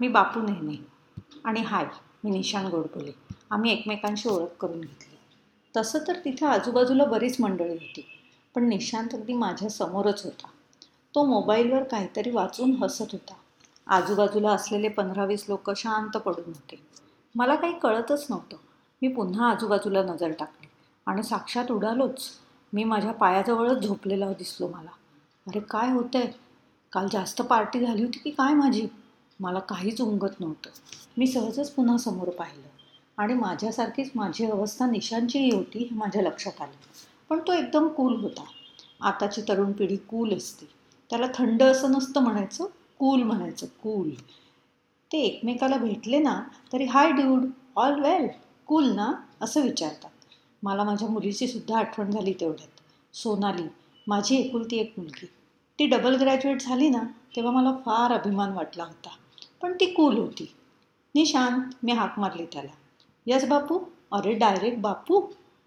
मी बापू नेहने आणि हाय, मी निशांत गोडबोले. आम्ही एकमेकांशी ओळख करून घेतली. तसं तर तिथे आजूबाजूला बरीच मंडळी होती, पण निशांत अगदी माझ्यासमोरच होता. तो मोबाईलवर काहीतरी वाचून हसत होता. आजूबाजूला असलेले 15-20 लोक शांत पडून होते. मला काही कळतच नव्हतं. मी पुन्हा आजूबाजूला नजर टाकली आणि साक्षात उडालोच. मी माझ्या पायाजवळच झोपलेला दिसलो मला. अरे काय होतंय? काल जास्त पार्टी झाली होती की काय माझी? मला काहीच उमगत नव्हतं. मी सहजच पुन्हा समोर पाहिलं आणि माझ्यासारखीच माझी अवस्था निशांचीही होती हे माझ्या लक्षात आलं. पण तो एकदम कूल होता. आताची तरुण पिढी कूल असते. त्याला थंड असं नसतं म्हणायचं, कूल म्हणायचं. कूल. ते एकमेकाला भेटले ना तरी hi dude, all well, cool ना असं विचारतात. मला माझ्या मुलीचीसुद्धा आठवण झाली तेवढ्यात. सोनाली, माझी एकुलती एक मुलगी. ती डबल ग्रॅज्युएट झाली ना तेव्हा मला फार अभिमान वाटला होता, पण ती कूल होती. निशांत, मी हाक मारली त्याला. यस बापू. अरे डायरेक्ट बापू.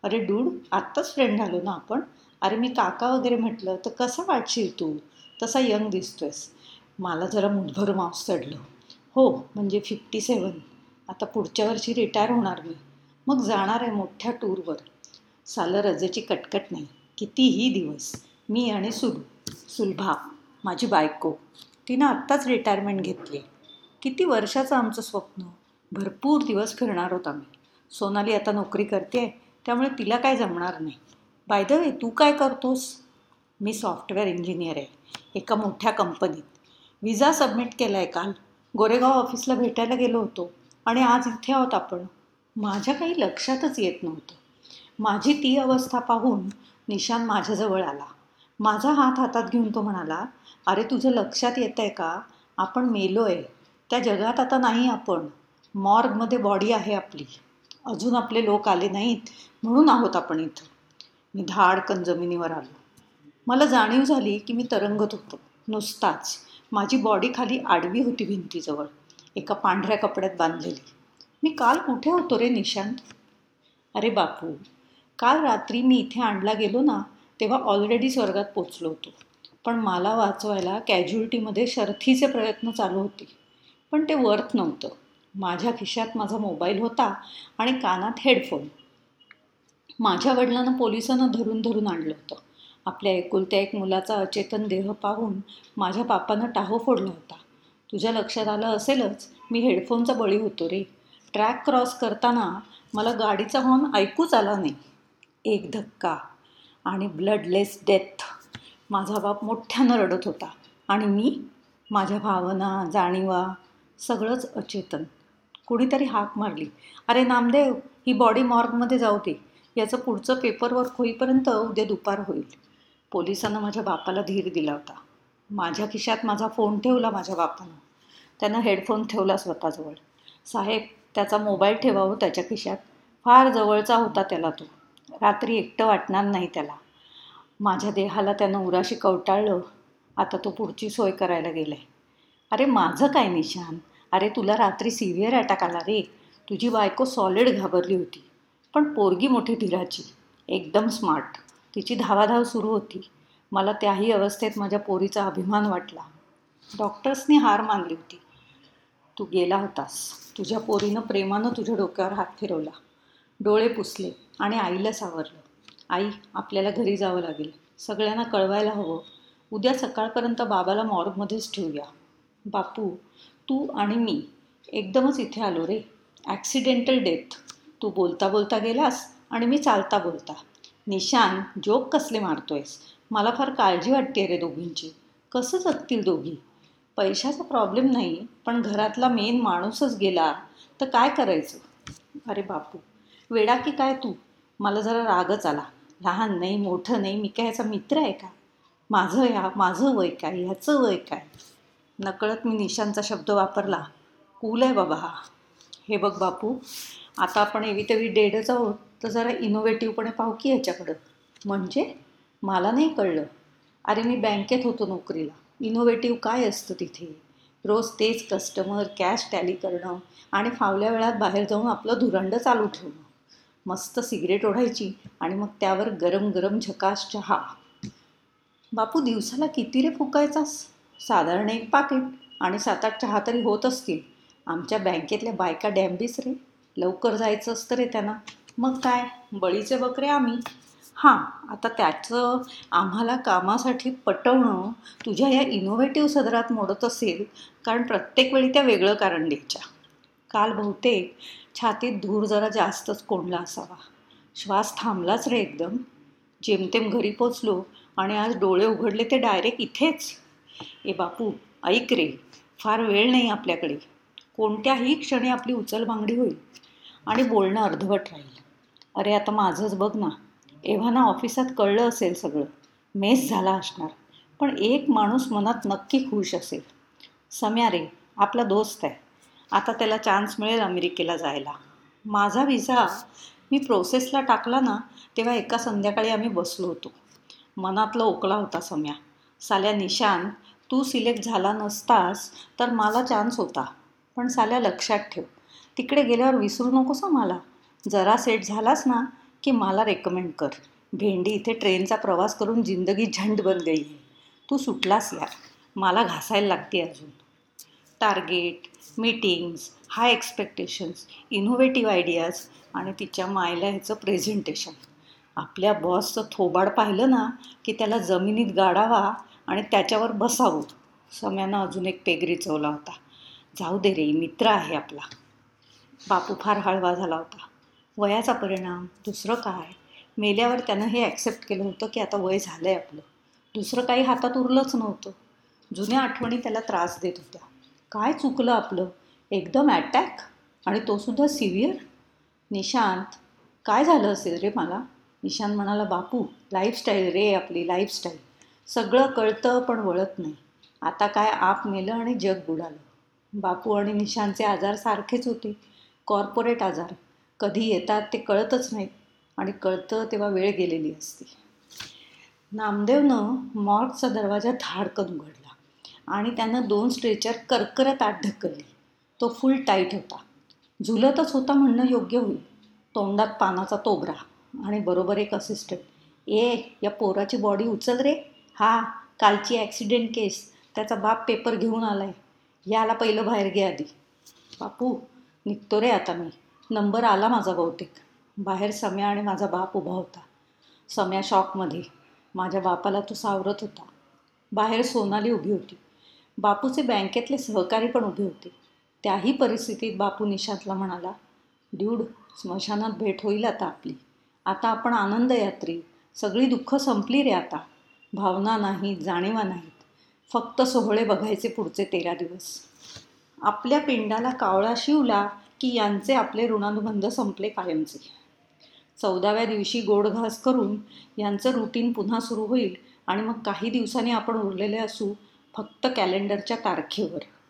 अरे डूड, आत्ताच फ्रेंड झालो ना आपण. अरे मी काका वगैरे म्हटलं तर कसा वाटशील तू? तसा यंग दिसतोयस. मला जरा मुठभर मांस चढलं. हो, म्हणजे 57. आता पुढच्या वर्षी रिटायर होणार मी. मग जाणार आहे मोठ्या टूरवर. सालं रजेची कटकट नाही. कितीही दिवस. मी आणि सुलभा, माझी बायको, तिनं आत्ताच रिटायरमेंट घेतली. किती वर्षाचं आमचं स्वप्न. भरपूर दिवस फिरणार होत आम्ही. सोनाली आता नोकरी करते त्यामुळे तिला काय जमणार नाही. बाय द वे, तू काय करतोस? मी सॉफ्टवेअर इंजिनियर आहे एका मोठ्या कंपनीत. विजा सबमिट केला आहे. काल गोरेगाव ऑफिसला भेटायला गेलो होतो आणि आज इथे आहोत आपण. माझ्या काही लक्षातच येत नव्हतं. माझी ती अवस्था पाहून निशांत माझ्याजवळ आला. माझा हात हातात घेऊन तो म्हणाला, अरे तुझं लक्षात येत आहे का? आपण मेलो आहे. त्या जगात आता नाही आपण. मॉर्गमध्ये बॉडी आहे आपली. अजून आपले लोक आले नाहीत म्हणून आहोत आपण इथं. मी धाडकन जमिनीवर आलो. मला जाणीव झाली की मी तरंगत होतो नुसताच. माझी बॉडी खाली आडवी होती भिंतीजवळ, एका पांढऱ्या कपड्यात बांधलेली. मी काल कुठे होतो रे निशांत? अरे बापू, काल रात्री मी इथे आणला गेलो ना तेव्हा ऑलरेडी स्वर्गात पोचलो होतो. पण मला वाचवायला कॅज्युअलिटीमध्ये शर्थीचे प्रयत्न चालू होते, पण ते वर्थ नव्हतं. माझ्या खिशात माझा मोबाईल होता आणि कानात हेडफोन. माझ्या वडिलांना पोलिसांना धरून धरून आणलं होतं. आपल्या एकुलत्या एक मुलाचा अचेतन देह पाहून माझ्या बापानं टाहो फोडला होता. तुझ्या लक्षात आलं असेलच, मी हेडफोनचा बळी होतो रे. ट्रॅक क्रॉस करताना मला गाडीचा हॉर्न ऐकूच आला नाही. एक धक्का आणि ब्लडलेस डेथ. माझा बाप मोठ्यानं रडत होता आणि मी, माझ्या भावना, जाणीवा, सगळंच अचेतन. कोणीतरी हाक मारली, अरे नामदेव, ही बॉडी मॉर्गमध्ये जाऊ दे. याचं पुढचं पेपरवर्क होईपर्यंत उद्या दुपार होईल. पोलिसांना माझ्या बापाला धीर दिला होता. माझ्या खिशात माझा फोन ठेवला माझ्या बापानं. त्यानं हेडफोन ठेवला स्वतःजवळ. साहेब, त्याचा मोबाईल ठेवावं त्याच्या खिशात. फार जवळचा होता त्याला तो. रात्री एकटं वाटणार नाही त्याला. माझ्या देहाला त्यानं उराशी कवटाळलं. आता तो पुढची सोय करायला गेला आहे. अरे माझं काय निशान? अरे तुला रात्री सिव्हिअर अटॅक आला रे. तुझी बायको सॉलिड घाबरली होती, पण पोरगी मोठी धीराची, एकदम स्मार्ट. तिची धावाधाव सुरू होती. मला त्याही अवस्थेत माझ्या पोरीचा अभिमान वाटला. डॉक्टर्सनी हार मानली होती. तू गेला होतास. तुझ्या पोरीनं प्रेमानं तुझ्या डोक्यावर हात फिरवला. डोळे पुसले आणि आईला सावरलं. आई, आपल्याला घरी जावं लागेल. सगळ्यांना कळवायला हवं. उद्या सकाळपर्यंत बाबाला मॉर्गमध्येच ठेवूया. बापू, तू आणि मी एकदमच इथे आलो रे. Accidental death. तू बोलता बोलता गेलास आणि मी चालता बोलता. निशान, जोक कसले मारतोयस? मला फार काळजी वाटते रे दोघींची. कसं जगतील दोघी? पैशाचा प्रॉब्लेम नाही, पण घरातला मेन माणूसच गेला तर काय करायचं? अरे बापू, वेडा की काय तू? मला जरा रागच आला. लहान नाही, मोठं नाही, मी काय याचा मित्र आहे का? माझं वय काय, ह्याचं वय काय? नकळत मी निशांचा शब्द वापरला. कूल आहे बाबा हा. हे बघ बापू, आता आपण एवी तेवी डेडच आहोत, तर जरा इनोव्हेटिव्हपणे पाहू की ह्याच्याकडं. म्हणजे? मला नाही कळलं. अरे मी बँकेत होतो नोकरीला. इनोव्हेटिव्ह काय असतं तिथे? रोज तेच कस्टमर, कॅश टॅली करणं आणि फावल्या वेळात बाहेर जाऊन आपलं धुरंड चालू ठेवणं. मस्त सिगरेट ओढायची आणि मग त्यावर गरम गरम झकास चहा. बापू, दिवसाला किती रे फुकायचास? साधारण एक पाकिट आणि 7-8 चहा तरी होत असतील. आमच्या बँकेतल्या बायका डॅम्बीस रे, लवकर जायचं असतं रे त्यांना. मग काय, बळीचे बकरे आम्ही. हां, आता त्याचं आम्हाला कामासाठी पटवणं तुझ्या या इनोव्हेटिव्ह सदरात मोडत असेल, कारण प्रत्येक वेळी त्या वेगळं कारण द्यायच्या. काल बहुतेक छातीत धूर जरा जास्तच कोंडला असावा, श्वास थांबलाच रे एकदम. जेमतेम घरी पोचलो आणि आज डोळे उघडले ते डायरेक्ट इथेच. ए बापू, ऐक रे, फार वेळ नाही आपल्याकडे. कोणत्याही क्षणी आपली उचलबांगडी होईल आणि बोलणं अर्धवट राहील. अरे आता माझंच बघ ना, एव्हाना ऑफिसात कळलं असेल सगळं, मेस झाला असणार, पण एक माणूस मनात नक्की खुश असेल. सम्या रे, आपला दोस्त आहे, आता त्याला चान्स मिळेल अमेरिकेला जायला. माझा व्हिसा मी प्रोसेसला टाकला ना, तेव्हा एका संध्याकाळी आम्ही बसलो होतो. मनातला ओकला होता सम्या, साल्या निशांत तू सिलेक्ट झाला नसतास तर मला चान्स होता, पण साल्या लक्षात ठेव, तिकडे गेल्यावर विसरू नकोस मला. जरा सेट झालास ना की मला रेकमेंड कर. भेंडी इथे ट्रेनचा प्रवास करून जिंदगी झंड बन गई आहे. तू सुटलास यार, मला घासायला लागते अजून. Target, meetings, high expectations, innovative ideas आणि तिच्या मायला ह्याचं प्रेझेंटेशन. आपल्या बॉसचं थोबाड पाहिलं ना की त्याला जमिनीत गाडावा आणि त्याच्यावर बसावं. सम्यानं अजून एक पेग रिचवला होता. जाऊ दे रे, मित्र आहे आपला. बापू फार हळवा झाला होता. वयाचा परिणाम, दुसरं काय. मेल्यावर त्यानं हे ॲक्सेप्ट केलं होतं की आता वय झालं आहे आपलं. दुसरं काही हातात उरलंच नव्हतं. जुन्या आठवणी त्याला त्रास देत होत्या. काय चुकलं आपलं, एकदम अटॅक, आणि तोसुद्धा सिव्हिअर. निशांत, काय झालं असेल रे मला? निशांत म्हणाला, बापू लाईफस्टाईल रे आपली, लाईफस्टाईल. सगळं कळतं पण वळत नाही. आता काय, आप मेलं आणि जग बुडालं. बापू आणि निशांतचे आजार सारखेच होते, कॉर्पोरेट आजार. कधी येतात ते कळतच नाहीत, आणि कळतं तेव्हा वेळ गेलेली असते. नामदेवनं मॉर्गचा दरवाजा धाडकन उघडला आणि त्यानं 2 स्ट्रेचर करकरत आत ढकलली. तो फुल टाईट होता, झुलतच होता म्हणणं योग्य होईल. तोंडात पानाचा तोबरा आणि बरोबर एक असिस्टंट, ए या पोराची बॉडी उचल रे. हा कालची ॲक्सिडेंट केस, त्याचा बाप पेपर घेऊन आला आहे, याला पहिलं बाहेर घे आधी. बापू निघतो रे आता मी, नंबर आला माझा बहुतेक. बाहेर सम्या आणि माझा बाप उभा होता. सम्या शॉकमध्ये, माझ्या बापाला तो सावरत होता. बाहेर सोनाली उभी होती. बापूचे बँकेतले सहकारी पण उभे होते. त्याही परिस्थितीत बापू निशांतला म्हणाला, ड्यूड स्मशानात भेट होईल आता आपली. आता आपण आनंदयात्री, सगळी दुःख संपली रे आता. भावना नाहीत, जाणीवा नाहीत, फक्त सोहळे बघायचे पुढचे 13 दिवस. आपल्या पिंडाला कावळा शिवला की यांचे आपले ऋणानुबंध संपले कायमचे. 14व्या दिवशी गोडघास करून यांचं रुटीन पुन्हा सुरू होईल, आणि मग काही दिवसांनी आपण उरलेले असू फक्त कॅलेंडरच्या तारखेवर.